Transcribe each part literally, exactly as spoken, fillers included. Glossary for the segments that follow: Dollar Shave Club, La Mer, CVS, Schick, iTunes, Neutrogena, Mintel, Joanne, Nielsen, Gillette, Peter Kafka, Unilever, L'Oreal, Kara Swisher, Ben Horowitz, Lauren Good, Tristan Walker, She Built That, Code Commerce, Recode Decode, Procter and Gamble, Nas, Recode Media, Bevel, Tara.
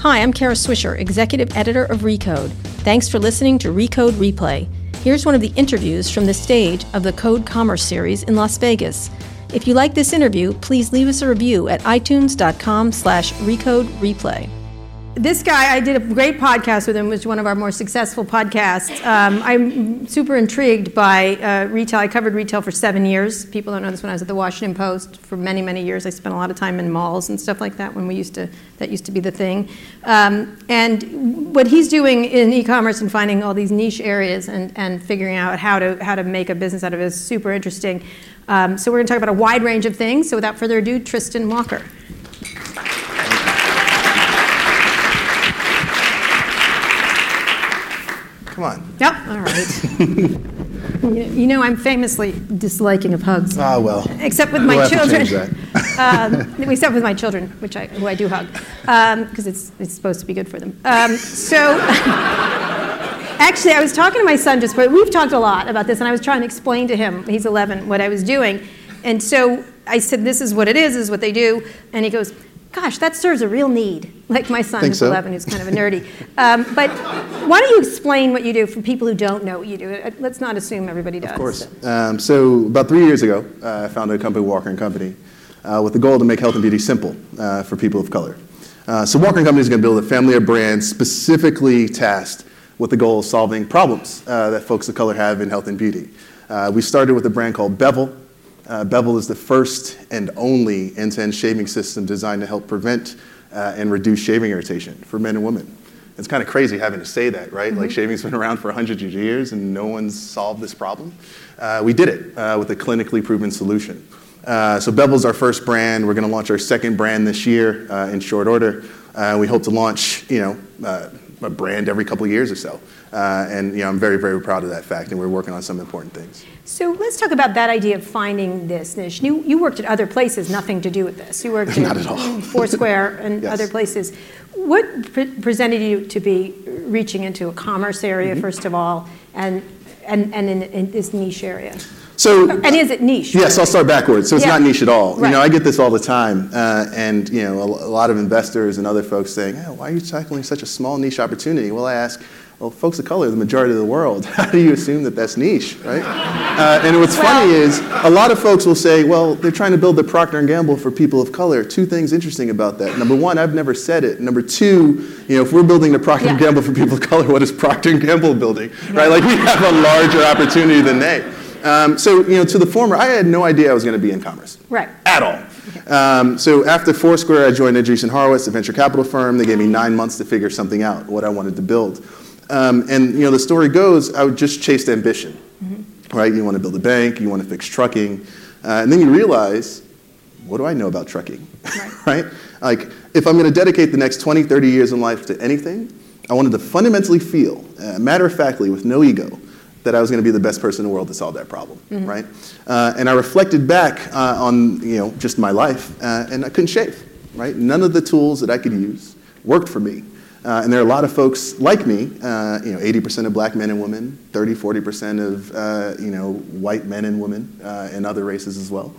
Hi, I'm Kara Swisher, Executive Editor of Recode. Thanks for listening to Recode Replay. Here's one of the interviews from the stage of the Code Commerce series in Las Vegas. If you like this interview, please leave us a review at iTunes.com slash Recode Replay. This guy, I did a great podcast with him. It was one of our more successful podcasts. Um, I'm super intrigued by uh, retail. I covered retail for seven years. People don't know this. When I was at the Washington Post for many, many years, I spent a lot of time in malls and stuff like that. When we used to, that used to be the thing. Um, and what he's doing in e-commerce and finding all these niche areas and, and figuring out how to how to make a business out of it is super interesting. Um, so we're going to talk about a wide range of things. So without further ado, Tristan Walker. Come on. Yep. All right. You know, I'm famously disliking of hugs. Ah, well. Except with my children. um, except with my children, which I who I do hug, because um, it's it's supposed to be good for them. Um, so, actually, I was talking to my son just. But we've talked a lot about this, and I was trying to explain to him. He's eleven. What I was doing, and so I said, "This is what it is. This is what they do." And he goes, "Gosh, that serves a real need." Like my son, who's so. eleven, who's kind of a nerdy. Um, but why don't you explain what you do for people who don't know what you do? Let's not assume everybody does. Of course. So, um, so about three years ago, uh, I founded a company, Walker and Company, uh, with the goal to make health and beauty simple uh, for people of color. Uh, so Walker and Company is going to build a family of brands specifically tasked with the goal of solving problems uh, that folks of color have in health and beauty. Uh, we started with a brand called Bevel. Uh, Bevel is the first and only end-to-end shaving system designed to help prevent uh, and reduce shaving irritation for men and women. It's kind of crazy having to say that, right? Mm-hmm. Like shaving's been around for hundreds of years and no one's solved this problem. Uh, we did it uh, with a clinically proven solution. Uh, so Bevel's our first brand. We're going to launch our second brand this year uh, in short order. Uh, we hope to launch, you know, uh, a brand every couple of years or so. Uh, and you know, I'm very, very proud of that fact, and we're working on some important things. So let's talk about that idea of finding this niche. You, you worked at other places, nothing to do with this. You worked Not at, at all. Foursquare and yes. other places. What pre- presented you to be reaching into a commerce area, mm-hmm. first of all, and and, and in, in this niche area? So, and is it niche? Yes, really? I'll start backwards. So it's yeah. not niche at all. Right. You know, I get this all the time, uh, and you know, a, a lot of investors and other folks saying, oh, "Why are you tackling such a small niche opportunity?" Well, I ask, "Well, folks of color are the majority of the world. How do you assume that that's niche, right?" Uh, and what's well, funny is a lot of folks will say, "Well, they're trying to build the Procter and Gamble for people of color." Two things interesting about that: number one, I've never said it. Number two, you know, if we're building the Procter yeah. and Gamble for people of color, what is Procter and Gamble building, right? Like we have a larger opportunity than they. Um, so, you know, to the former, I had no idea I was going to be in commerce. Right. At all. Okay. Um, so after Foursquare, I joined Andreessen Horowitz, a venture capital firm. They gave me nine months to figure something out, what I wanted to build. Um, and, you know, the story goes, I would just chase ambition, mm-hmm. right? You want to build a bank, you want to fix trucking. Uh, and then you realize, what do I know about trucking, right? right? Like, if I'm going to dedicate the next twenty, thirty years in life to anything, I wanted to fundamentally feel, uh, matter-of-factly, with no ego, that I was going to be the best person in the world to solve that problem, mm-hmm. right? Uh, and I reflected back uh, on, you know, just my life, uh, and I couldn't shave, right? None of the tools that I could use worked for me. Uh, and there are a lot of folks like me, uh, you know, eighty percent of black men and women, thirty, forty percent of, uh, you know, white men and women uh, and other races as well.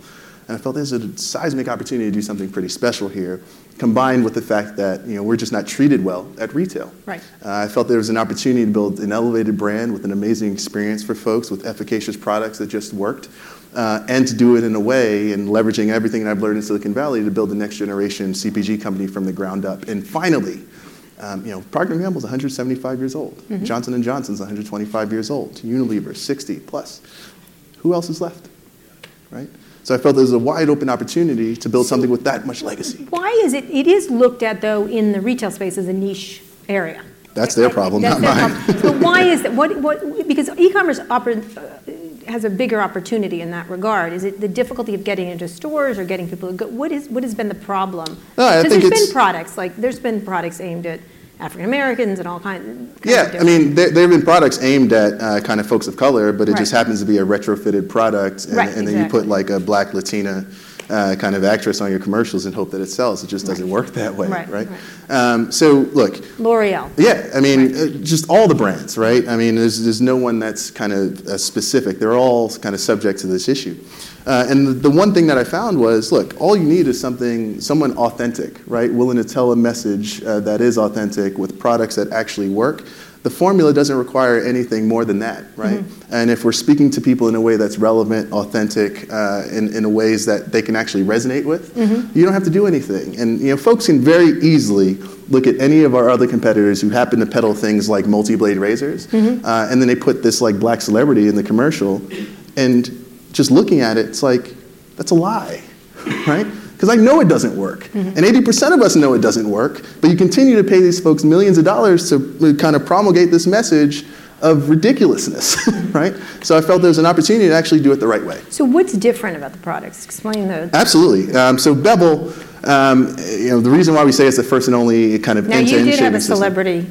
And I felt there's a seismic opportunity to do something pretty special here, combined with the fact that, you know, we're just not treated well at retail. Right. Uh, I felt there was an opportunity to build an elevated brand with an amazing experience for folks with efficacious products that just worked, uh, and to do it in a way and leveraging everything that I've learned in Silicon Valley to build the next generation C P G company from the ground up. And finally, um, you know, Procter and Gamble's one hundred seventy-five years old. Mm-hmm. Johnson and Johnson's one hundred twenty-five years old. Unilever, sixty plus. Who else is left, right? So I felt there was a wide open opportunity to build something with that much legacy. Why is it, it is looked at though in the retail space as a niche area. That's their problem, that's not their mine. Problem. But why is that, what, what, because e-commerce oper, has a bigger opportunity in that regard. Is it the difficulty of getting into stores or getting people to go, what, is, what has been the problem? No, I think there's been products, like there's been products aimed at African Americans and all kinds kind yeah, of Yeah, I mean, there, there have been products aimed at uh, kind of folks of color, but it right. just happens to be a retrofitted product, and, right, and exactly. then you put like a black Latina uh, kind of actress on your commercials and hope that it sells. It just doesn't right. work that way, right? right? right. Um, so look, L'Oreal. Yeah, I mean, right. uh, just all the brands, right? I mean, there's there's no one that's kind of uh, specific. They're all kind of subject to this issue. Uh, and the, the one thing that I found was, look, all you need is something, someone authentic, right? Willing to tell a message uh, that is authentic with products that actually work. The formula doesn't require anything more than that, right? Mm-hmm. And if we're speaking to people in a way that's relevant, authentic, uh, in, in ways that they can actually resonate with, mm-hmm. you don't have to do anything. And you know, folks can very easily look at any of our other competitors who happen to peddle things like multi-blade razors, mm-hmm. uh, and then they put this like black celebrity in the commercial, and just looking at it, it's like, that's a lie, right? Because I know it doesn't work. Mm-hmm. And eighty percent of us know it doesn't work, but you continue to pay these folks millions of dollars to kind of promulgate this message of ridiculousness, right? So I felt there was an opportunity to actually do it the right way. So what's different about the products? Explain those. Absolutely. Um, so Bevel, um, you know, the reason why we say it's the first and only kind of end-to-end shaving system. Now you did have a celebrity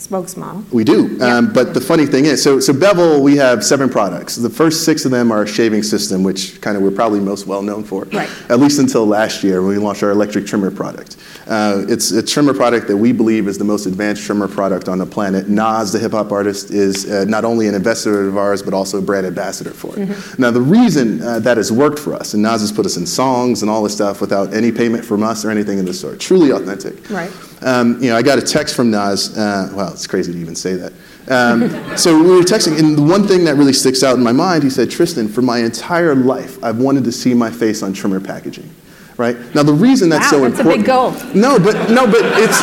spokesmodel. We do, yeah. um, but the funny thing is, so so Bevel, we have seven products. The first six of them are a shaving system, which kind of we're probably most well known for, right. at least until last year when we launched our electric trimmer product. Uh, it's a trimmer product that we believe is the most advanced trimmer product on the planet. Nas, the hip hop artist, is uh, not only an investor of ours, but also a brand ambassador for it. Mm-hmm. Now the reason uh, that has worked for us, and Nas has put us in songs and all this stuff without any payment from us or anything of the sort, truly authentic. Right. Um, you know, I got a text from Nas. Uh, wow, it's crazy to even say that. Um, so we were texting, and the one thing that really sticks out in my mind, he said, "Tristan, for my entire life, I've wanted to see my face on trimmer packaging." Right? Now, the reason that's wow, so that's important. That's a big goal. No, but no, but it's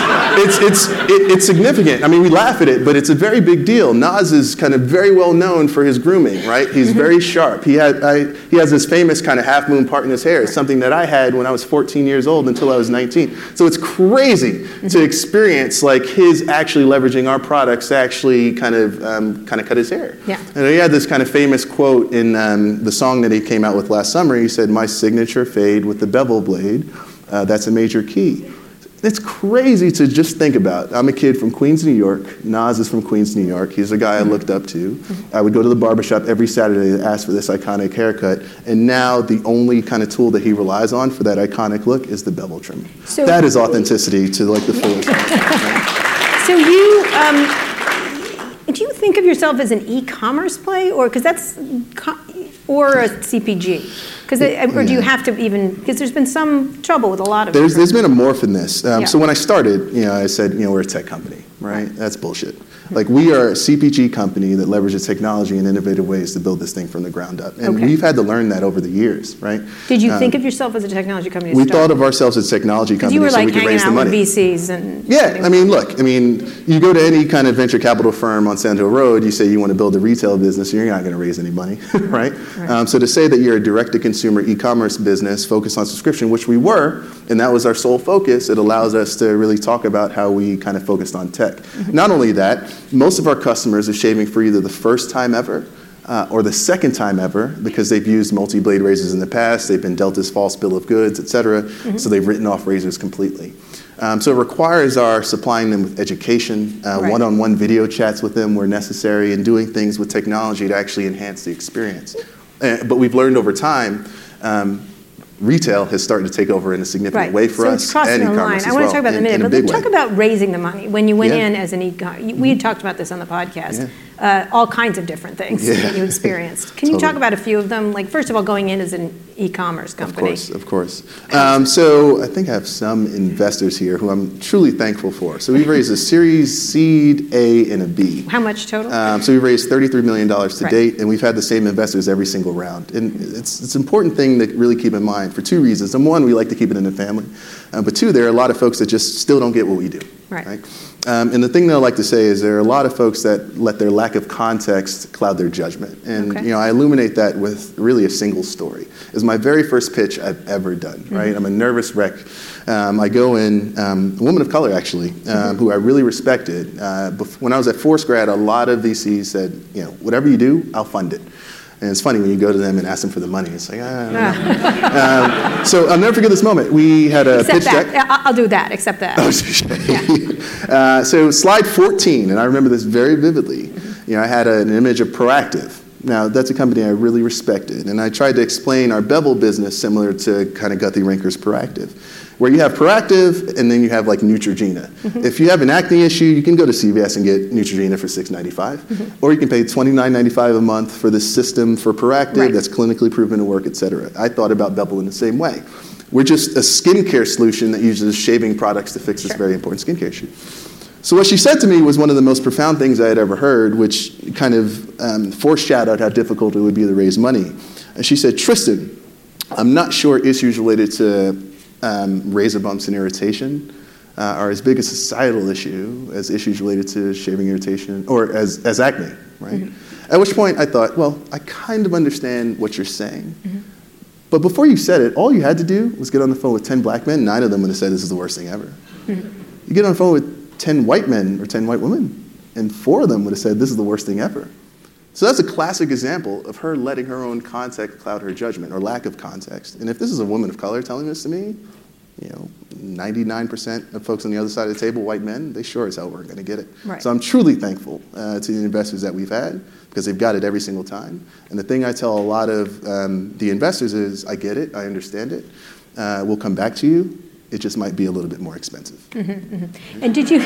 it's it's it, it's significant. I mean, we laugh at it, but it's a very big deal. Nas is kind of very well known for his grooming, right? He's very sharp. He had I, he has this famous kind of half moon part in his hair. It's something that I had when I was fourteen years old until I was nineteen. So it's crazy mm-hmm. to experience like his actually leveraging our products to actually kind of um, kind of cut his hair. Yeah. And he had this kind of famous quote in um, the song that he came out with last summer. He said, "My signature fade with the bevel blade, uh, that's a major key." It's crazy to just think about. I'm a kid from Queens, New York. Nas is from Queens, New York. He's a guy I looked up to. I would go to the barbershop every Saturday to ask for this iconic haircut, and now the only kind of tool that he relies on for that iconic look is the bevel trim. So that is authenticity to like the fullest. Right? So you, um, do you think of yourself as an e-commerce play, or because that's com- or a C P G? Because or do you have to even, because there's been some trouble with a lot of There's There's been a morph in this. Um, yeah. So when I started, you know, I said, you know, we're a tech company, right? That's bullshit. Like, we are a C P G company that leverages technology in innovative ways to build this thing from the ground up. And okay. we've had to learn that over the years, right? Did you um, think of yourself as a technology company? We start? thought of ourselves as a technology company like so we could raise the money. You were like hanging out with V Cs and... Yeah, I mean, look, I mean, you go to any kind of venture capital firm on Sand Hill Road, you say you want to build a retail business, you're not going to raise any money, right? right. Um, so to say that you're a direct-to-consumer e-commerce business focused on subscription, which we were, and that was our sole focus, it allows us to really talk about how we kind of focused on tech. Mm-hmm. Not only that, most of our customers are shaving for either the first time ever uh, or the second time ever because they've used multi-blade razors in the past, they've been dealt this false bill of goods, et cetera, mm-hmm. so they've written off razors completely. Um, so it requires our supplying them with education, uh, right. one-on-one video chats with them where necessary, and doing things with technology to actually enhance the experience. Uh, but we've learned over time, um, retail has started to take over in a significant right. way for so us and e-commerce as well. I want to talk about in, that in a minute, in but a talk way. about raising the money. When you went yeah. in as an e-commerce, we mm-hmm. had talked about this on the podcast, yeah. uh, all kinds of different things yeah. that you experienced. Can totally. you talk about a few of them? Like, first of all, going in as an e-commerce company. Of course, of course. Um, so I think I have some investors here who I'm truly thankful for. So we've raised a Series, Seed, A, and a B. How much total? Um, so we've raised thirty-three million dollars to right. date, and we've had the same investors every single round. And it's, it's an important thing to really keep in mind for two reasons. Number one, we like to keep it in the family. Uh, but two, there are a lot of folks that just still don't get what we do. Right. right? Um, and the thing that I like to say is there are a lot of folks that let their lack of context cloud their judgment. And okay. you know, I illuminate that with really a single story. It's my very first pitch I've ever done. Mm-hmm. Right? I'm a nervous wreck. Um, I go in, um, a woman of color actually, um, mm-hmm. who I really respected. Uh, bef- when I was at Foursquare, a lot of V Cs said, you know, whatever you do, I'll fund it. And it's funny when you go to them and ask them for the money. It's like, I don't know. um, so I'll never forget this moment. We had a except pitch that. deck. I'll do that, except that. Oh, yeah. uh, so slide fourteen, and I remember this very vividly. You know, I had a, an image of Proactive. Now, that's a company I really respected. And I tried to explain our Bevel business similar to kind of Guthy Ranker's Proactive, where you have Proactive and then you have like Neutrogena. Mm-hmm. If you have an acne issue, you can go to C V S and get Neutrogena for six ninety-five, mm-hmm. or you can pay twenty-nine ninety-five a month for this system for Proactive right. that's clinically proven to work, et cetera. I thought about Bevel in the same way. We're just a skincare solution that uses shaving products to fix sure. this very important skincare issue. So what she said to me was one of the most profound things I had ever heard, which kind of um, foreshadowed how difficult it would be to raise money. And she said, Tristan, I'm not sure issues related to um, razor bumps and irritation uh, are as big a societal issue as issues related to shaving irritation or as, as acne, right? Mm-hmm. At which point I thought, well, I kind of understand what you're saying. Mm-hmm. But before you said it, all you had to do was get on the phone with ten black men. Nine of them would have said this is the worst thing ever. Mm-hmm. You get on the phone with ten white men or ten white women, and four of them would have said, this is the worst thing ever. So that's a classic example of her letting her own context cloud her judgment, or lack of context. And if this is a woman of color telling this to me, you know, ninety-nine percent of folks on the other side of the table, white men, they sure as hell weren't gonna get it. Right. So I'm truly thankful uh, to the investors that we've had, because they've got it every single time. And the thing I tell a lot of um, the investors is, I get it, I understand it, uh, we'll come back to you, it just might be a little bit more expensive. Mm-hmm, mm-hmm. And did you,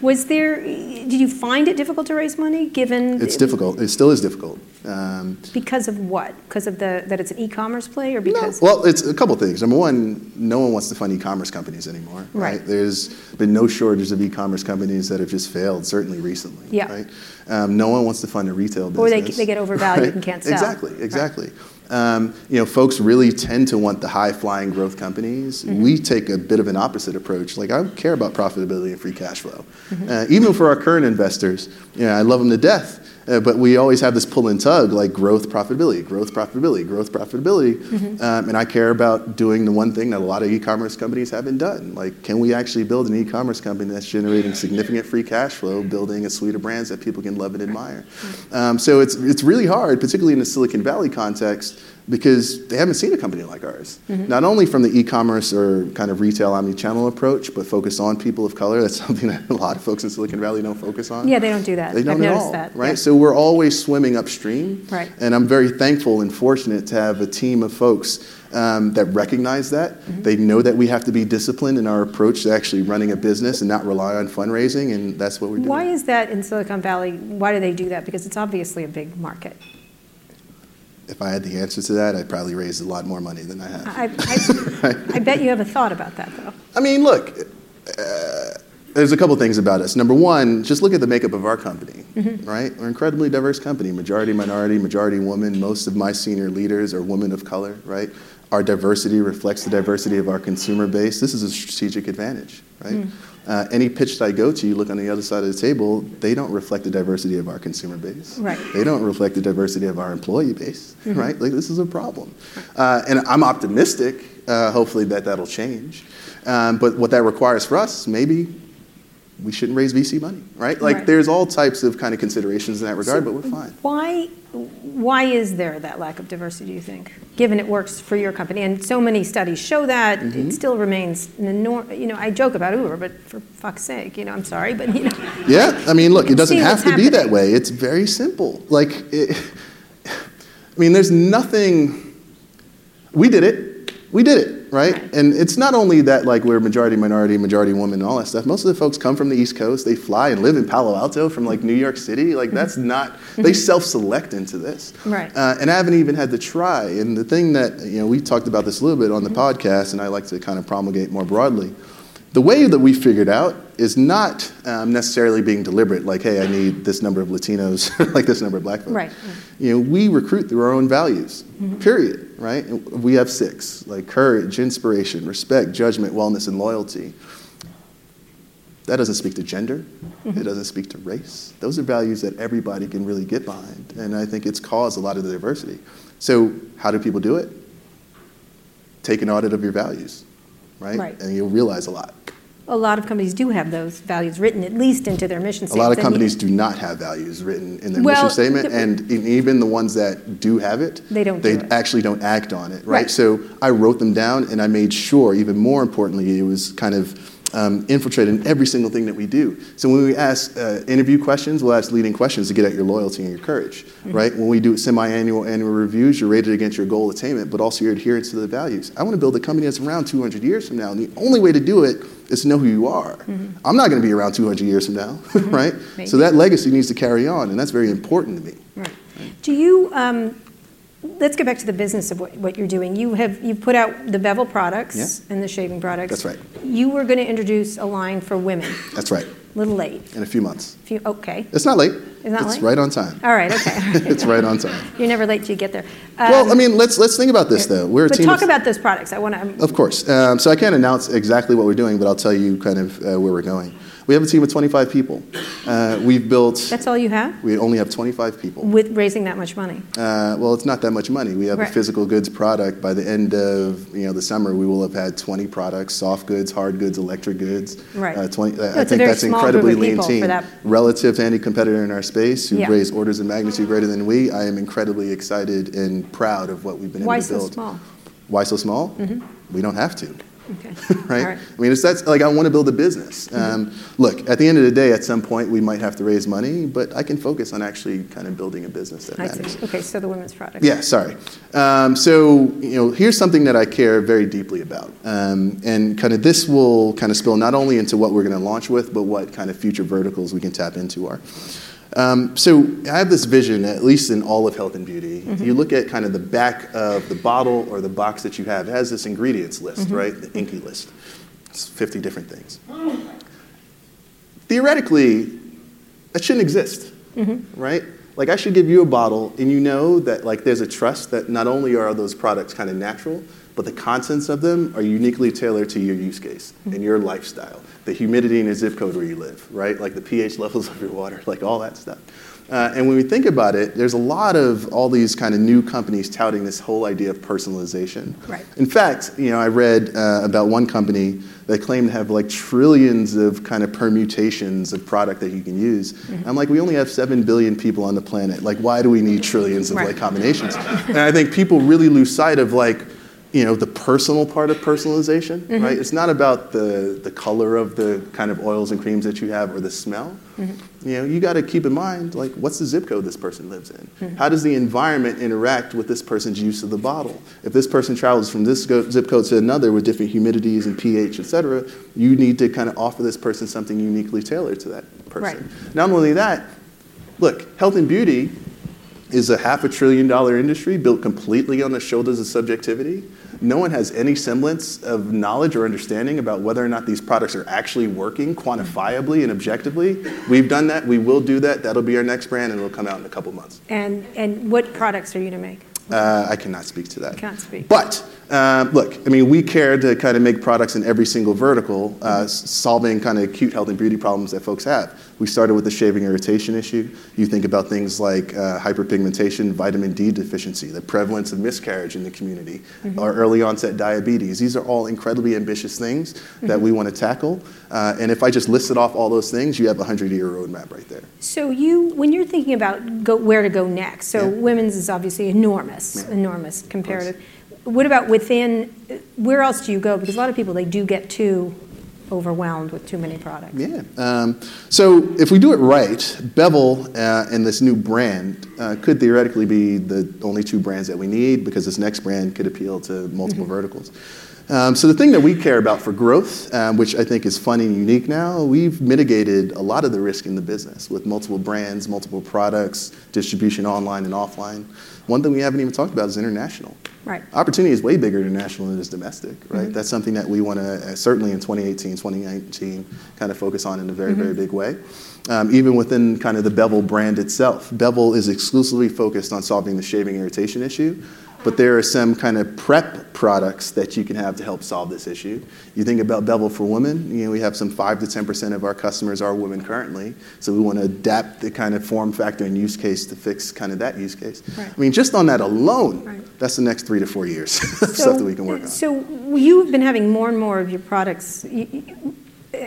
was there, did you find it difficult to raise money given? It's difficult, it still is difficult. Um, because of what? Because of the, that it's an e-commerce play or because? No. Well, it's a couple things. Number one, no one wants to fund e-commerce companies anymore. Right. right? There's been no shortage of e-commerce companies that have just failed, certainly recently. Yeah. Right? Um, no one wants to fund a retail business. Or they, they get overvalued right? and can't sell. Exactly, exactly. Right. Um, you know, folks really tend to want the high-flying growth companies. Mm-hmm. We take a bit of an opposite approach. Like, I don't care about profitability and free cash flow. Mm-hmm. Uh, even for our current investors, you know, I love them to death. Uh, but we always have this pull and tug, like growth, profitability, growth, profitability, growth, profitability. Mm-hmm. Um, and I care about doing the one thing that a lot of e-commerce companies haven't done. Like, can we actually build an e-commerce company that's generating significant free cash flow, building a suite of brands that people can love and admire? Um, so it's it's really hard, particularly in the Silicon Valley context, because they haven't seen a company like ours. Mm-hmm. Not only from the e-commerce or kind of retail omni-channel approach, but focus on people of color. That's something that a lot of folks in Silicon Valley don't focus on. Yeah, they don't do that. They don't I've at noticed all, that. Right? Yeah. So we're always swimming upstream. Right. And I'm very thankful and fortunate to have a team of folks um, that recognize that. Mm-hmm. They know that we have to be disciplined in our approach to actually running a business and not rely on fundraising, and that's what we're doing. Why is that in Silicon Valley? Why do they do that? Because it's obviously a big market. If I had the answer to that, I'd probably raise a lot more money than I have. I, I, right? I bet you have a thought about that, though. I mean, look, uh, there's a couple things about us. Number one, just look at the makeup of our company, mm-hmm. right? We're an incredibly diverse company, majority minority, majority woman. Most of my senior leaders are women of color, right? Our diversity reflects the diversity of our consumer base. This is a strategic advantage, right? Mm. Uh, any pitch that I go to, you look on the other side of the table, they don't reflect the diversity of our consumer base. Right. They don't reflect the diversity of our employee base, mm-hmm. right? Like, this is a problem. Uh, and I'm optimistic, uh, hopefully, that that'll change. Um, but what that requires for us, maybe we shouldn't raise V C money, right? Like, right. there's all types of kind of considerations in that regard, so but we're fine. Why, why is there that lack of diversity, do you think, given it works for your company? And so many studies show that. Mm-hmm. It still remains an enormous, you know, I joke about Uber, but for fuck's sake, you know, I'm sorry, but, you know. Yeah, I mean, look, it doesn't have to happening. be that way. It's very simple. Like, it, I mean, there's nothing, we did it, we did it. Right? right? And it's not only that, like, we're majority minority, majority woman, and all that stuff. Most of the folks come from the East Coast. They fly and live in Palo Alto from, like, New York City. Like, that's not, they self-select into this. Right. Uh, and I haven't even had to try. And the thing that, you know, we talked about this a little bit on the podcast, and I like to kind of promulgate more broadly. The way that we figured out is not um, necessarily being deliberate, like, hey, I need this number of Latinos, like this number of black folks. Right. You know, we recruit through our own values, mm-hmm. period, right? And we have six, like courage, inspiration, respect, judgment, wellness, and loyalty. That doesn't speak to gender. Mm-hmm. It doesn't speak to race. Those are values that everybody can really get behind, and I think it's caused a lot of the diversity. So how do people do it? Take an audit of your values. Right? right, and you'll realize a lot. A lot of companies do have those values written at least into their mission statement. A lot of companies do not have values written in their well, mission statement, and even the ones that do have it, they don't. They do it. actually don't act on it, right? right? So I wrote them down, and I made sure, even more importantly, it was kind of um, infiltrate in every single thing that we do. So when we ask uh, interview questions, we'll ask leading questions to get at your loyalty and your courage, mm-hmm. right? When we do semi-annual, annual reviews, you're rated against your goal attainment, but also your adherence to the values. I want to build a company that's around two hundred years from now, and the only way to do it is to know who you are. Mm-hmm. I'm not going to be around two hundred years from now, mm-hmm. right? Maybe. So that legacy needs to carry on, and that's very important to me. Right. Right. Do you... Um, Let's get back to the business of what, what you're doing. You have you put out the Bevel products yeah. and the shaving products. That's right. You were going to introduce a line for women. That's right. A little late. In a few months. A few, okay. It's not late. It's not it's late? It's right on time. All right, okay. All right. It's right on time. You're never late till you get there. Um, well, I mean, let's let's think about this, though. We're a but team talk of, about those products. I want to... Of course. Um, so I can't announce exactly what we're doing, but I'll tell you kind of uh, where we're going. We have a team of twenty-five people. Uh, we've built... That's all you have? We only have twenty-five people. With raising that much money? Uh, well, it's not that much money. We have right. a physical goods product. By the end of you know the summer, we will have had twenty products, soft goods, hard goods, electric goods. Right. Uh, twenty, so I think that's incredibly lean team. For that. Relative to any competitor in our space who yeah. raised orders of magnitude greater than we, I am incredibly excited and proud of what we've been Why able to build. Why so small? Why so small? Mm-hmm. We don't have to. Okay. right? right? I mean, it's that's like I want to build a business. Um, mm-hmm. Look, at the end of the day, at some point, we might have to raise money, but I can focus on actually kind of building a business that I matters. See. Okay, so the women's product. Yeah, sorry. Um, so, you know, here's something that I care very deeply about, um, and kind of this will kind of spill not only into what we're going to launch with, but what kind of future verticals we can tap into are. Um, so I have this vision, at least in all of health and beauty, mm-hmm. you look at kind of the back of the bottle or the box that you have. It has this ingredients list, mm-hmm. right? The Inky list. It's fifty different things. Theoretically, that shouldn't exist, mm-hmm. right? Like I should give you a bottle and you know that like there's a trust that not only are those products kind of natural, but the contents of them are uniquely tailored to your use case and your lifestyle, the humidity in your zip code where you live, right? Like the pH levels of your water, like all that stuff. Uh, and when we think about it, there's a lot of all these kind of new companies touting this whole idea of personalization. Right. In fact, you know, I read uh, about one company that claimed to have like trillions of kind of permutations of product that you can use. Mm-hmm. I'm like, we only have seven billion people on the planet. Like, why do we need trillions of right. like combinations? And I think people really lose sight of like, you know, the personal part of personalization, mm-hmm. right? It's not about the, the color of the kind of oils and creams that you have or the smell. Mm-hmm. You know, you got to keep in mind, like, what's the zip code this person lives in? Mm-hmm. How does the environment interact with this person's use of the bottle? If this person travels from this go- zip code to another with different humidities and pH, et cetera, you need to kind of offer this person something uniquely tailored to that person. Right. Not only that, look, health and beauty is a half a trillion dollar industry built completely on the shoulders of subjectivity. No one has any semblance of knowledge or understanding about whether or not these products are actually working quantifiably and objectively. We've done that. We will do that. That'll be our next brand, and it'll come out in a couple months. And and what products are you going to make? Uh, I cannot speak to that. You can't speak. But uh, look, I mean, we care to kind of make products in every single vertical, uh, solving kind of acute health and beauty problems that folks have. We started with the shaving irritation issue. You think about things like uh, hyperpigmentation, vitamin D deficiency, the prevalence of miscarriage in the community, mm-hmm. or early onset diabetes. These are all incredibly ambitious things mm-hmm. that we want to tackle. Uh, and if I just listed off all those things, you have a hundred-year roadmap right there. So you, when you're thinking about go, where to go next, so yeah. women's is obviously enormous, yeah. enormous comparative. What about within, where else do you go? Because a lot of people, they do get to overwhelmed with too many products. Yeah. Um, so if we do it right, Bevel uh, and this new brand uh, could theoretically be the only two brands that we need because this next brand could appeal to multiple mm-hmm. verticals. Um, so the thing that we care about for growth, um, which I think is funny and unique now, we've mitigated a lot of the risk in the business with multiple brands, multiple products, distribution online and offline. One thing we haven't even talked about is international. Right. Opportunity is way bigger international than it is domestic, right? Mm-hmm. That's something that we want to, uh, certainly in twenty eighteen, twenty nineteen, kind of focus on in a very, mm-hmm. very big way. Um, even within kind of the Bevel brand itself, Bevel is exclusively focused on solving the shaving irritation issue. But there are some kind of prep products that you can have to help solve this issue. You think about Bevel for women, you know, we have some five to ten percent of our customers are women currently, so we want to adapt the kind of form factor and use case to fix kind of that use case. Right. I mean, just on that alone, right. that's the next three to four years so, stuff that we can work on. So you've been having more and more of your products. You,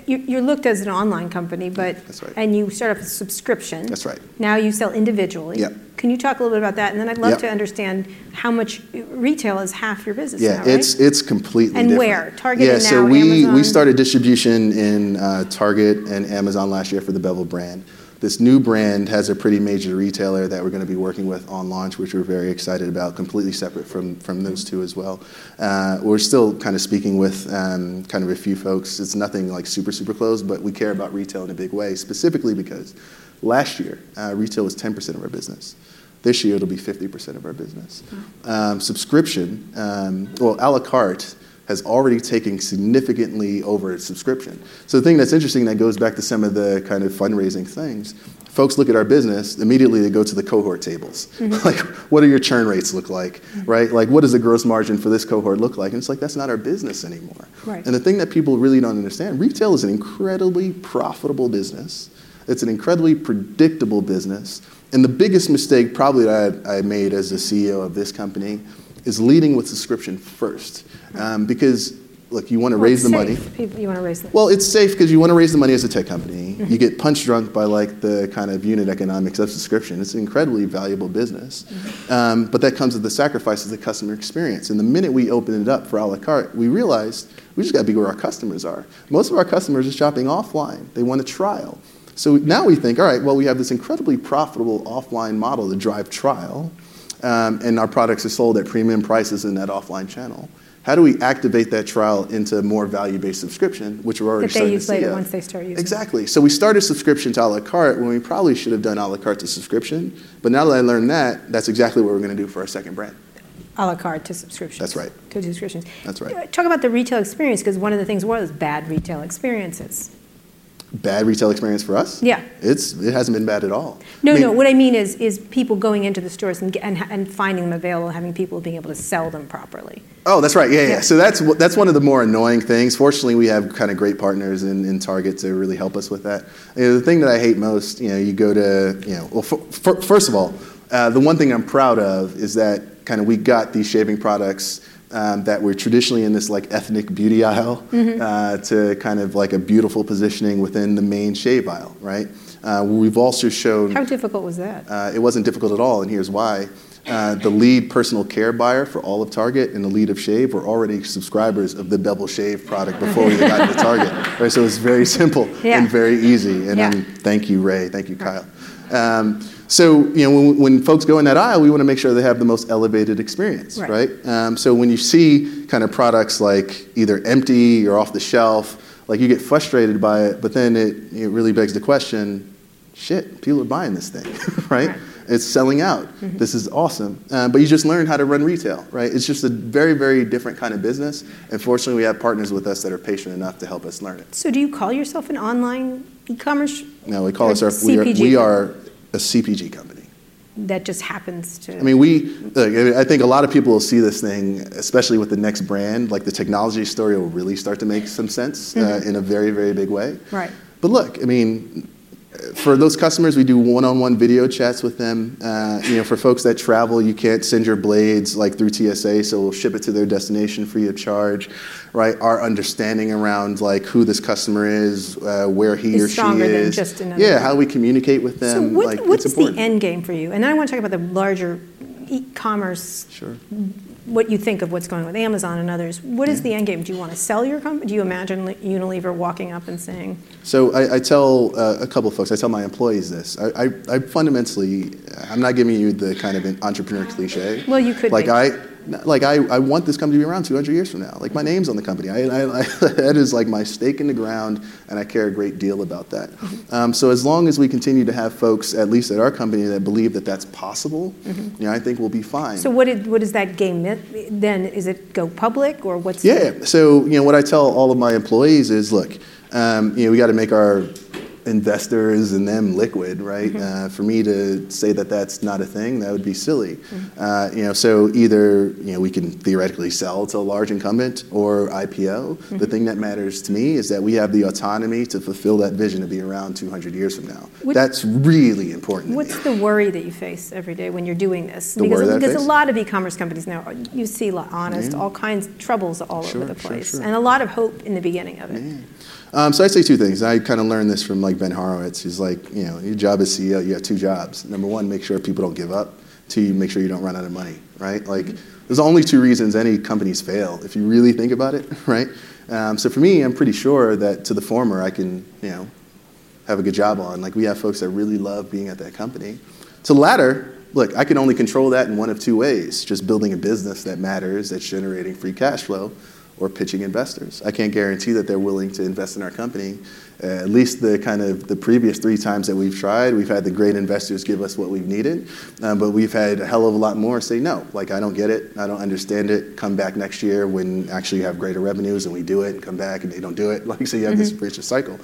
you, you're looked as an online company, but that's right. and you start off with a subscription. That's right. Now you sell individually. Yep. Can you talk a little bit about that? And then I'd love yep. to understand how much retail is half your business. Yeah, now, right? it's it's completely and different. Where Target yeah, and now so we Amazon. we started distribution in uh, Target and Amazon last year for the Bevel brand. This new brand has a pretty major retailer that we're going to be working with on launch, which we're very excited about, completely separate from, from those two as well. Uh, we're still kind of speaking with um, kind of a few folks. It's nothing like super, super close, but we care about retail in a big way, specifically because last year, uh, retail was ten percent of our business. This year, it'll be fifty percent of our business. Um, subscription, um, well, a la carte, has already taken significantly over its subscription. So the thing that's interesting that goes back to some of the kind of fundraising things, folks look at our business, immediately they go to the cohort tables. Mm-hmm. Like, what do your churn rates look like, mm-hmm. right? Like, what does the gross margin for this cohort look like? And it's like, that's not our business anymore. Right. And the thing that people really don't understand, retail is an incredibly profitable business. It's an incredibly predictable business. And the biggest mistake probably that I, I made as the C E O of this company is leading with subscription first. Um, because, look, you want to well, raise the money. People, you want to raise the Well, it's safe because you want to raise the money as a tech company. Mm-hmm. You get punch drunk by like the kind of unit economics of subscription. It's an incredibly valuable business. Mm-hmm. Um, but that comes with the sacrifice of the customer experience. And the minute we opened it up for a la carte, we realized we just got to be where our customers are. Most of our customers are shopping offline. They want a trial. So now we think, all right, well, we have this incredibly profitable offline model to drive trial. Um, and our products are sold at premium prices in that offline channel. How do we activate that trial into more value-based subscription, which we're already starting to see? That they use later once they start using it. Exactly. So we started subscription to a la carte when we probably should have done a la carte to subscription. But now that I learned that, that's exactly what we're going to do for our second brand. A la carte to subscriptions. That's right. To subscriptions. That's right. Talk about the retail experience, because one of the things was bad retail experiences. Bad retail experience for us? Yeah. It's it hasn't been bad at all. No, I mean, no. What I mean is is people going into the stores and and and finding them available, having people being able to sell them properly. Oh, that's right. Yeah, yeah. yeah. So that's that's one of the more annoying things. Fortunately, we have kind of great partners in, in Target to really help us with that. You know, the thing that I hate most, you know, you go to, you know, well, for, for, first of all, uh, the one thing I'm proud of is that kind of we got these shaving products. Um, that we're traditionally in this like ethnic beauty aisle mm-hmm. uh, to kind of like a beautiful positioning within the main shave aisle, right? Uh, we've also shown... How difficult was that? Uh, it wasn't difficult at all, and here's why. Uh, the lead personal care buyer for all of Target and the lead of Shave were already subscribers of the Bevel Shave product before we got to Target. Right? So it was very simple yeah. and very easy. And yeah. um, thank you, Ray. Thank you, Kyle. Um, So, you know, when, when folks go in that aisle, we want to make sure they have the most elevated experience, right? right? Um, so when you see kind of products like either empty or off the shelf, like you get frustrated by it, but then it, it really begs the question, shit, people are buying this thing, right? right? It's selling out. Mm-hmm. This is awesome. Uh, but you just learn how to run retail, right? It's just a very, very different kind of business. And fortunately, we have partners with us that are patient enough to help us learn it. So do you call yourself an online e-commerce? No, we call ourselves, we are, we are a C P G company. That just happens to... I mean, we... Look, I think a lot of people will see this thing, especially with the next brand, like the technology story will really start to make some sense mm-hmm. uh, in a very, very big way. Right. But look, I mean, for those customers, we do one-on-one video chats with them. Uh, you know, for folks that travel, you can't send your blades like through T S A, so we'll ship it to their destination free of charge, right? Our understanding around like who this customer is, uh, where he is or she is. Than just another yeah, how we communicate with them. So what, like, what's it's the end game for you? And then I want to talk about the larger e-commerce. Sure. What you think of what's going on with Amazon and others. What is yeah. the end game? Do you want to sell your company? Do you imagine Unilever walking up and saying? So I, I tell uh, a couple of folks, I tell my employees this. I, I, I fundamentally, I'm not giving you the kind of an entrepreneur cliche. Well, you could like be. I, Like I, I want this company to be around two hundred years from now. Like my name's on the company. I, I, I, that is like my stake in the ground, and I care a great deal about that. Mm-hmm. Um, so as long as we continue to have folks, at least at our company, that believe that that's possible, mm-hmm. you know, I think we'll be fine. So what did, what is that game then? Is it go public or what's? Yeah. The- so you know what I tell all of my employees is, look, um, you know, we got to make our investors and them liquid, right? Mm-hmm. Uh, for me to say that that's not a thing, that would be silly. Mm-hmm. Uh, you know, so either you know we can theoretically sell to a large incumbent or I P O. Mm-hmm. The thing that matters to me is that we have the autonomy to fulfill that vision to be around two hundred years from now. What, that's really important. What's the worry that you face every day when you're doing this? The because worry that because I face? A lot of e-commerce companies now, you see Honest, yeah. all kinds of troubles all sure, over the place, sure, sure. and a lot of hope in the beginning of it. Yeah. Um, so I'd say two things. I kind of learned this from like Ben Horowitz. He's like, you know, your job as C E O, you have two jobs. Number one, make sure people don't give up. Two, make sure you don't run out of money, right? Like, there's only two reasons any companies fail, if you really think about it, right? Um, so for me, I'm pretty sure that to the former, I can, you know, have a good job on. Like, we have folks that really love being at that company. To the latter, look, I can only control that in one of two ways, just building a business that matters, that's generating free cash flow, or pitching investors. I can't guarantee that they're willing to invest in our company. Uh, at least the kind of the previous three times that we've tried, we've had the great investors give us what we've needed, um, but we've had a hell of a lot more say no. Like, I don't get it, I don't understand it, come back next year when actually you have greater revenues and we do it, and come back and they don't do it. Like, so you have mm-hmm. this vicious cycle.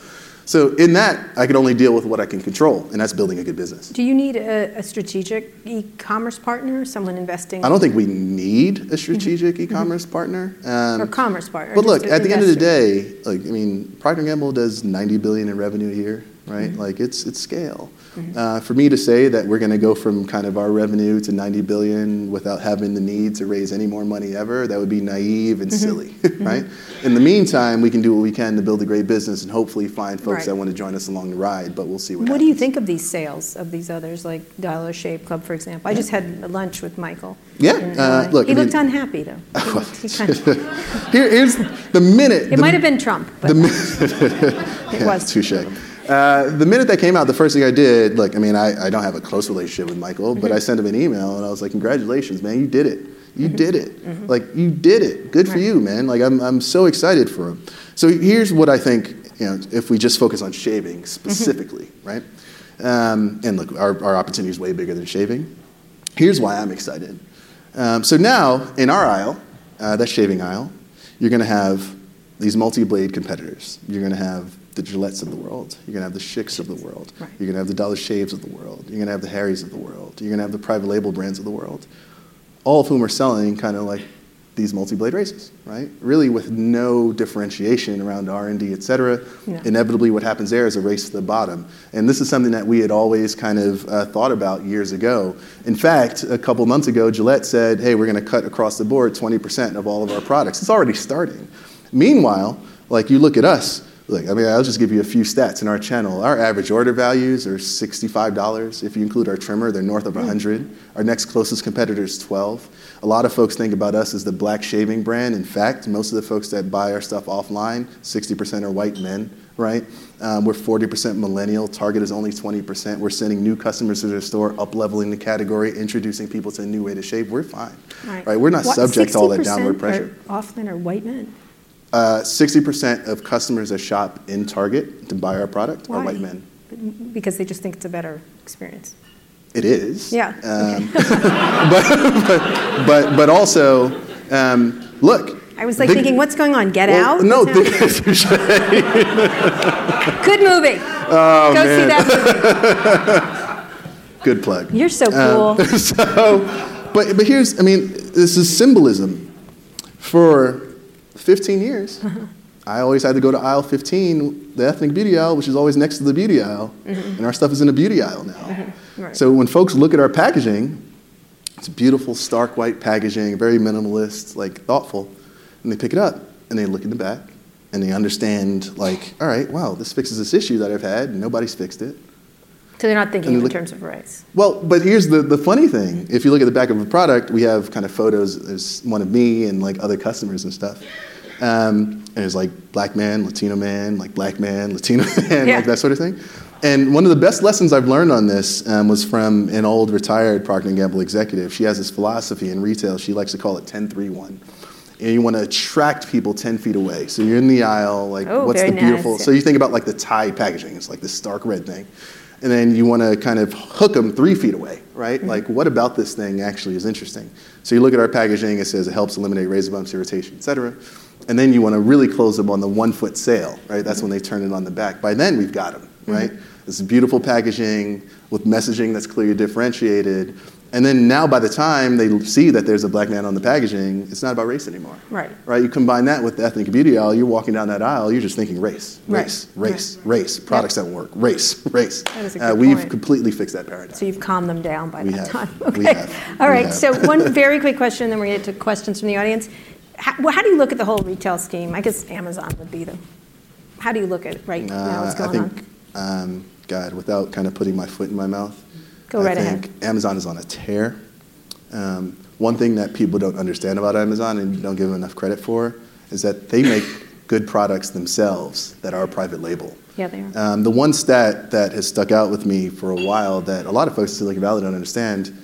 So in that, I can only deal with what I can control, and that's building a good business. Do you need a, a strategic e-commerce partner, someone investing? I don't think we need a strategic mm-hmm. e-commerce mm-hmm. partner. Um, or commerce partner. But look, at investor. the end of the day, like, I mean, Procter and Gamble does ninety billion dollars in revenue a year, right? Mm-hmm. Like, it's it's scale. Mm-hmm. Uh, for me to say that we're going to go from kind of our revenue to ninety billion dollars without having the need to raise any more money ever, that would be naive and mm-hmm. silly, mm-hmm. right? In the meantime, we can do what we can to build a great business and hopefully find folks right. that want to join us along the ride, but we'll see what, what happens. What do you think of these sales of these others, like Dollar Shave Club, for example? I just had lunch with Michael. Yeah, uh, look. He I mean, looked unhappy, though. He looked, he kind of Here, here's the minute. It might have been Trump, but it yeah, was. Touche. Uh, the minute that came out, the first thing I did, like, I mean, I, I don't have a close relationship with Michael, but mm-hmm. I sent him an email and I was like, congratulations, man, you did it. You mm-hmm. did it. Mm-hmm. Like, you did it. Good right. for you, man. Like, I'm I'm so excited for him. So here's what I think, you know, if we just focus on shaving specifically, mm-hmm. right? Um, and look, our, our opportunity is way bigger than shaving. Here's why I'm excited. Um, so now, in our aisle, uh, that shaving aisle, you're going to have these multi-blade competitors. You're going to have the Gillettes of the world. You're going to have the Schicks of the world. Right. You're going to have the Dollar Shaves of the world. You're going to have the Harry's of the world. You're going to have the private label brands of the world, all of whom are selling kind of like these multi-blade races, right? Really with no differentiation around R and D, et cetera. No. Inevitably what happens there is a race to the bottom. And this is something that we had always kind of uh, thought about years ago. In fact, a couple months ago, Gillette said, hey, we're going to cut across the board twenty percent of all of our products. It's already starting. Meanwhile, like, you look at us. Look, I mean, I'll just give you a few stats in our channel. Our average order values are sixty-five dollars. If you include our trimmer, they're north of one hundred dollars. Our next closest competitor is twelve dollars. A lot of folks think about us as the black shaving brand. In fact, most of the folks that buy our stuff offline, sixty percent are white men, right? Um, we're forty percent millennial. Target is only twenty percent. We're sending new customers to their store, up-leveling the category, introducing people to a new way to shave. We're fine, right? right? We're not what, subject to all that downward pressure. Are offline are white men. Uh, sixty percent of customers that shop in Target to buy our product Why? are white men. Because they just think it's a better experience. It is. Yeah. Um, okay. but, but but also, um, look. I was like they, thinking, what's going on? Get well, out? No. They, Good movie. Oh, Go man. see that movie. Good plug. You're so cool. Um, so, but but here's, I mean, this is symbolism for fifteen years, uh-huh. I always had to go to aisle fifteen, the ethnic beauty aisle, which is always next to the beauty aisle, mm-hmm. and our stuff is in the beauty aisle now. Mm-hmm. Right. So when folks look at our packaging, it's beautiful, stark white packaging, very minimalist, like thoughtful, and they pick it up, and they look in the back, and they understand, like, all right, wow, this fixes this issue that I've had, and nobody's fixed it. So they're not thinking in look, terms of rights. Well, but here's the, the funny thing. If you look at the back of a product, we have kind of photos. There's one of me and like other customers and stuff. Um, and there's like black man, Latino man, like black man, Latino man, yeah. like that sort of thing. And one of the best lessons I've learned on this um, was from an old retired Procter and Gamble executive. She has this philosophy in retail. She likes to call it ten three one. And you want to attract people ten feet away. So you're in the aisle, like oh, what's the beautiful. Nice. So you think about like the tie packaging. It's like this stark red thing. And then you want to kind of hook them three feet away, right? Mm-hmm. Like, what about this thing actually is interesting? So you look at our packaging, it says it helps eliminate razor bumps, irritation, et cetera. And then you want to really close them on the one-foot sale, right? That's mm-hmm. when they turn it on the back. By then, we've got them, right? Mm-hmm. This beautiful packaging with messaging that's clearly differentiated. And then now by the time they see that there's a black man on the packaging, it's not about race anymore. Right. Right. You combine that with the ethnic beauty aisle, you're walking down that aisle, you're just thinking race, race, right. race, right. race, products yep. that work, race, race. That is a good uh, we've point. completely fixed that paradigm. So you've calmed them down by we that have. time. Okay. We have. All right. We have. So one very quick question, then we're going to get to questions from the audience. How, well, how do you look at the whole retail scheme? I guess Amazon would be the how do you look at right uh, now what's going I think, on? Um, God, without kind of putting my foot in my mouth, Go I right think ahead. Amazon is on a tear. Um, one thing that people don't understand about Amazon and don't give them enough credit for is that they make good products themselves that are private label. Yeah, they are. Um, the one stat that has stuck out with me for a while that a lot of folks in Silicon Valley don't understand,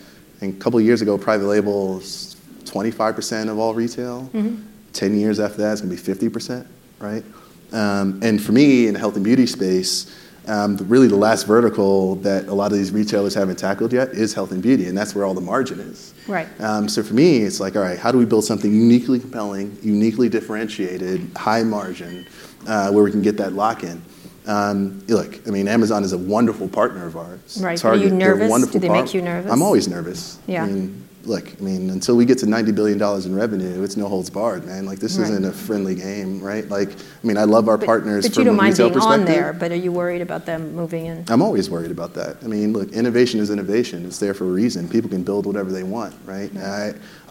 and a couple of years ago, private labels, twenty-five percent of all retail. Mm-hmm. ten years after that, it's going to be fifty percent, right? Um, and for me, in the health and beauty space, um, the, really the last vertical that a lot of these retailers haven't tackled yet is health and beauty, and that's where all the margin is. Right. Um, so for me, it's like, all right, how do we build something uniquely compelling, uniquely differentiated, high margin, uh, where we can get that lock-in? Um, look, I mean, Amazon is a wonderful partner of ours. Right. Target, are you nervous? Do they par- make you nervous? I'm always nervous. Yeah. I mean, look, I mean, until we get to ninety billion dollars in revenue, it's no holds barred, man. Like, this right. isn't a friendly game, right? Like, I mean, I love our but, partners but from a retail perspective. But you don't mind being on there, but are you worried about them moving in? I'm always worried about that. I mean, look, innovation is innovation. It's there for a reason. People can build whatever they want, right? right.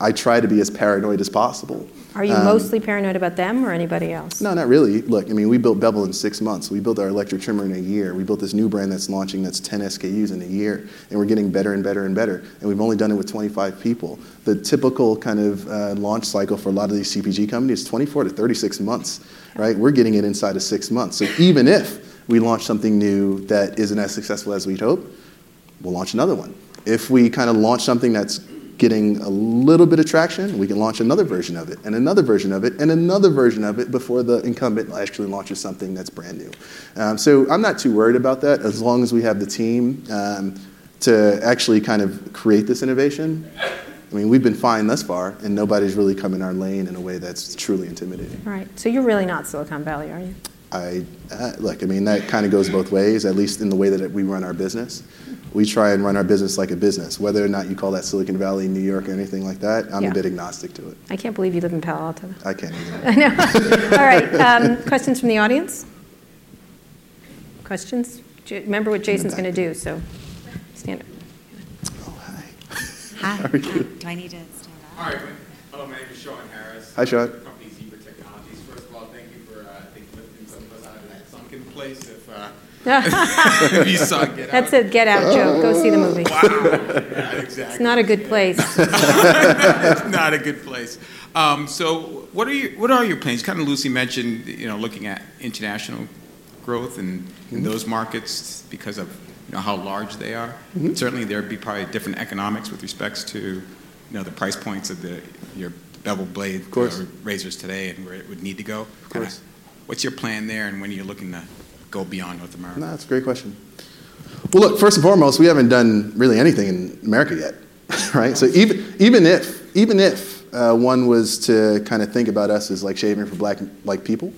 I, I try to be as paranoid as possible. Are you um, mostly paranoid about them or anybody else? No, not really. Look, I mean, we built Bevel in six months. We built our electric trimmer in a year. We built this new brand that's launching that's ten S K Us in a year, and we're getting better and better and better, and we've only done it with twenty-five people. The typical kind of uh, launch cycle for a lot of these C P G companies is twenty-four to thirty-six months, right? We're getting it inside of six months. So even if we launch something new that isn't as successful as we'd hope, we'll launch another one. If we kind of launch something that's getting a little bit of traction, we can launch another version of it, and another version of it, and another version of it before the incumbent actually launches something that's brand new. Um, so I'm not too worried about that as long as we have the team um, to actually kind of create this innovation. I mean, we've been fine thus far, and nobody's really come in our lane in a way that's truly intimidating. All right. So you're really not Silicon Valley, are you? I uh, look, I mean, that kind of goes both ways, at least in the way that we run our business. We try and run our business like a business, whether or not you call that Silicon Valley, New York, or anything like that. I'm yeah. a bit agnostic to it. I can't believe you live in Palo Alto. I can't either. I know. All right. Um, questions from the audience? Questions? J- remember what Jason's going to do, so stand up. Oh, hi. Hi. How are you? Hi. Do I need to stand up? All right. Hello, my name is Sean Harris. Hi, Sean. Place if, uh, if you saw Get Out. That's a Get Out joke. Go see the movie. Wow. Yeah, exactly. It's not a good place. It's not a good place. Um, so what are your, what are your plans? You kind of Lucy mentioned, you know, looking at international growth and in, in those markets because of you know, how large they are. Mm-hmm. Certainly there would be probably different economics with respects to, you know, the price points of the your bevel blade uh, razors today and where it would need to go. Of course. Uh, What's your plan there, and when are you looking to go beyond North America? No, that's a great question. Well, look, first and foremost, we haven't done really anything in America yet, right? So even even if even if uh, one was to kind of think about us as like shaving for black like people,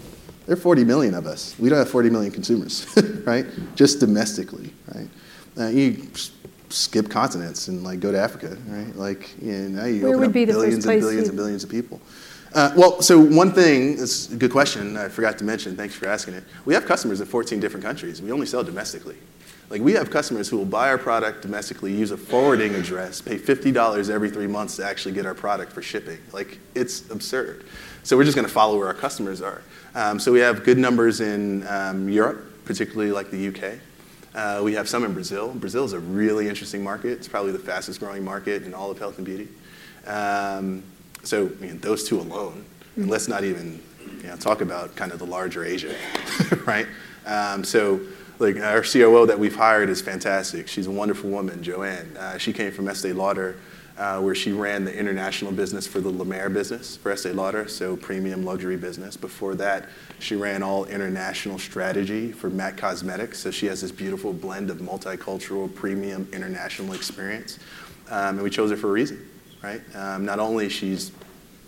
there are forty million of us. We don't have forty million consumers, right? Just domestically, right? Uh, you skip continents and like go to Africa, right? Like you know, now you Where open up billions and billions you... and billions of people. Uh, well, so one thing, it's a good question, I forgot to mention, thanks for asking it. We have customers in fourteen different countries. We only sell domestically. Like, we have customers who will buy our product domestically, use a forwarding address, pay fifty dollars every three months to actually get our product for shipping. Like, it's absurd. So we're just going to follow where our customers are. Um, so we have good numbers in um, Europe, particularly like the U K. Uh, we have some in Brazil. Brazil is a really interesting market. It's probably the fastest growing market in all of health and beauty. Um, So I mean, those two alone, and let's not even you know, talk about kind of the larger Asia, right? Um, so like our C O O that we've hired is fantastic. She's a wonderful woman, Joanne. Uh, she came from Estee Lauder, uh, where she ran the international business for the La Mer business for Estee Lauder, so premium luxury business. Before that, she ran all international strategy for MAC Cosmetics. So she has this beautiful blend of multicultural, premium, international experience, um, and we chose her for a reason. Right? Um, not only she's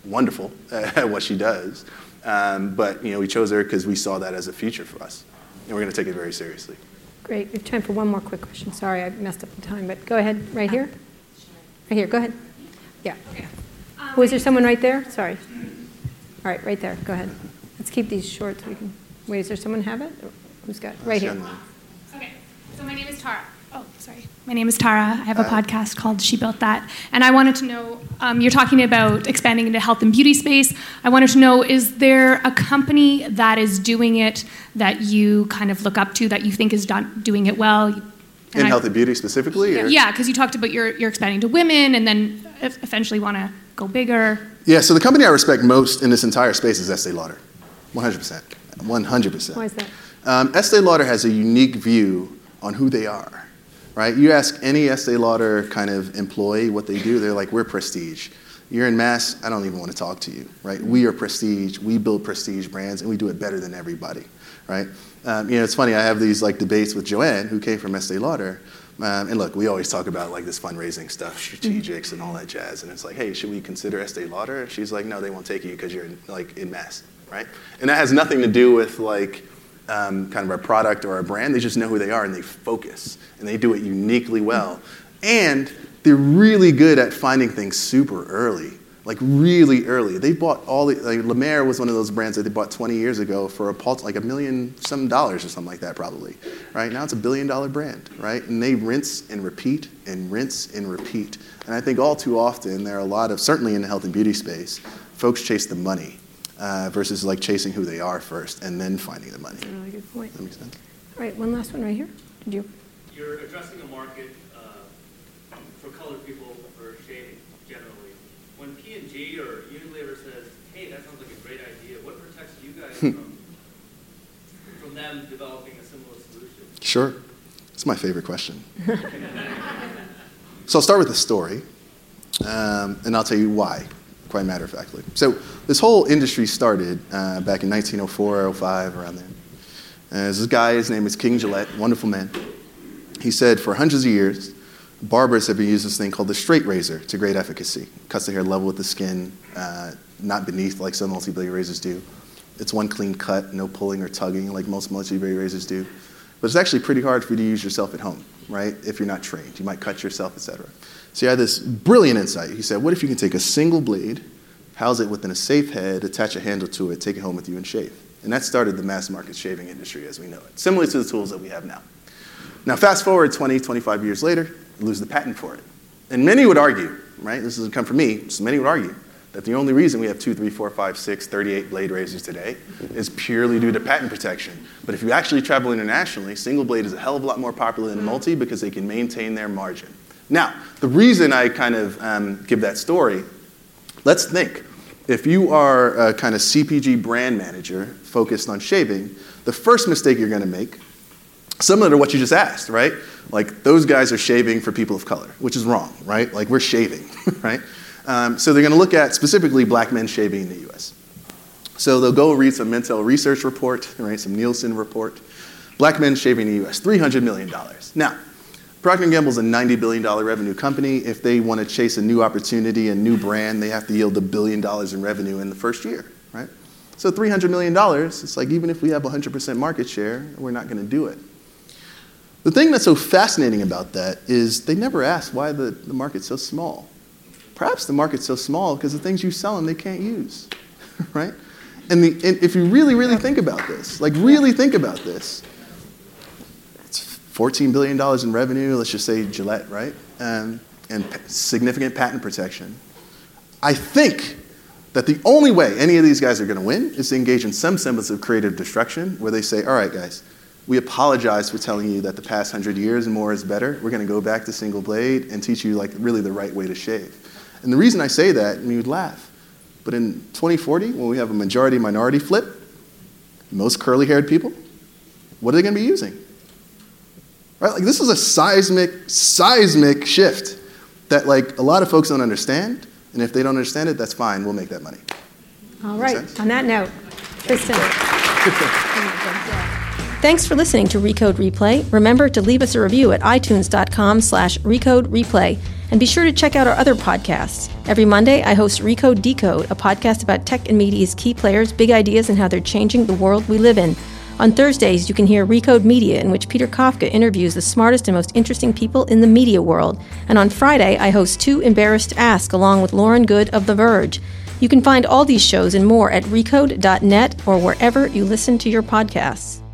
wonderful at what she does, um, but you know we chose her because we saw that as a future for us, and we're going to take it very seriously. Great. We have time for one more quick question. Sorry, I messed up the time, but go ahead, right here, right here. Go ahead. Yeah. Okay. Um, Was there someone right there? Sorry. All right, right there. Go ahead. Let's keep these short so we can. Wait, is there someone have it? Who's got it? Right here. Okay. So my name is Tara. Oh, sorry. My name is Tara. I have a uh, podcast called She Built That. And I wanted to know, um, you're talking about expanding into health and beauty space. I wanted to know, is there a company that is doing it that you kind of look up to, that you think is done, doing it well? And in I, health and beauty specifically? Yeah, because yeah, you talked about you're, you're expanding to women and then eventually want to go bigger. Yeah, so the company I respect most in this entire space is Estee Lauder. one hundred percent. one hundred percent. Why is that? Um, Estee Lauder has a unique view on who they are. Right? You ask any Estee Lauder kind of employee what they do, they're like, we're prestige. You're in mass, I don't even want to talk to you. Right? We are prestige, we build prestige brands, and we do it better than everybody. Right? Um, you know, it's funny, I have these like debates with Joanne, who came from Estee Lauder, um, and look, we always talk about like this fundraising stuff, strategics and all that jazz, and it's like, hey, should we consider Estee Lauder? And she's like, no, they won't take you because you're like in mass. Right? And that has nothing to do with like, Um, kind of our product or our brand. They just know who they are and they focus and they do it uniquely well. And they're really good at finding things super early, like really early. They bought all the, like La Mer was one of those brands that they bought twenty years ago for a pulse, like a million some dollars or something like that probably, right? Now it's a billion dollar brand, right? And they rinse and repeat and rinse and repeat. And I think all too often there are a lot of, certainly in the health and beauty space, folks chase the money. Uh, versus like chasing who they are first and then finding the money. That's a really good point. That makes sense. All right, one last one right here. Did you? You're addressing a market uh, for colored people or shaving generally. When P and G or Unilever says, "Hey, that sounds like a great idea," what protects you guys from from them developing a similar solution? Sure, it's my favorite question. So I'll start with the story, um, and I'll tell you why. Quite matter-of-factly. So this whole industry started uh, back in nineteen oh four, oh five, around there. Uh, this guy, his name is King Gillette, wonderful man. He said for hundreds of years, barbers have been using this thing called the straight razor to great efficacy. Cuts the hair level with the skin, uh, not beneath like some multi-blade razors do. It's one clean cut, no pulling or tugging like most multi-blade razors do. But it's actually pretty hard for you to use yourself at home, right? If you're not trained, you might cut yourself, et cetera. So he had this brilliant insight. He said, what if you can take a single blade, house it within a safe head, attach a handle to it, take it home with you and shave? And that started the mass market shaving industry as we know it, similar to the tools that we have now. Now fast forward twenty, twenty-five years later, you lose the patent for it. And many would argue, right, this doesn't come from me, so many would argue that the only reason we have two, three, four, five, six, thirty-eight blade razors today is purely due to patent protection. But if you actually travel internationally, single blade is a hell of a lot more popular than multi because they can maintain their margin. Now, the reason I kind of um, give that story, let's think. If you are a kind of C P G brand manager focused on shaving, the first mistake you're going to make, similar to what you just asked, right? Like, those guys are shaving for people of color, which is wrong, right? Like, we're shaving, right? Um, so they're going to look at specifically black men shaving in the U S So they'll go read some Mintel research report, right? Some Nielsen report. Black men shaving in the U S, three hundred million dollars. Now, Procter and Gamble's a ninety billion dollars revenue company. If they want to chase a new opportunity, a new brand, they have to yield a billion dollars in revenue in the first year, right? So three hundred million dollars, it's like even if we have one hundred percent market share, we're not going to do it. The thing that's so fascinating about that is they never ask why the, the market's so small. Perhaps the market's so small because the things you sell them they can't use, right? And, the, and if you really, really think about this, like really think about this, fourteen billion dollars in revenue, let's just say Gillette, right? Um, and p- significant patent protection. I think that the only way any of these guys are gonna win is to engage in some semblance of creative destruction where they say, all right guys, we apologize for telling you that the past hundred years and more is better. We're gonna go back to single blade and teach you like really the right way to shave. And the reason I say that, and you would laugh, but in twenty forty, when we have a majority minority flip, most curly haired people, what are they gonna be using? Right? Like this is a seismic, seismic shift that like a lot of folks don't understand, and if they don't understand it, that's fine. We'll make that money. All right. On that note, Tristan. Thanks for listening to Recode Replay. Remember to leave us a review at iTunes.com slash Recode Replay, and be sure to check out our other podcasts. Every Monday, I host Recode Decode, a podcast about tech and media's key players, big ideas, and how they're changing the world we live in. On Thursdays, you can hear Recode Media, in which Peter Kafka interviews the smartest and most interesting people in the media world. And on Friday, I host Too Embarrassed to Ask, along with Lauren Good of The Verge. You can find all these shows and more at recode dot net or wherever you listen to your podcasts.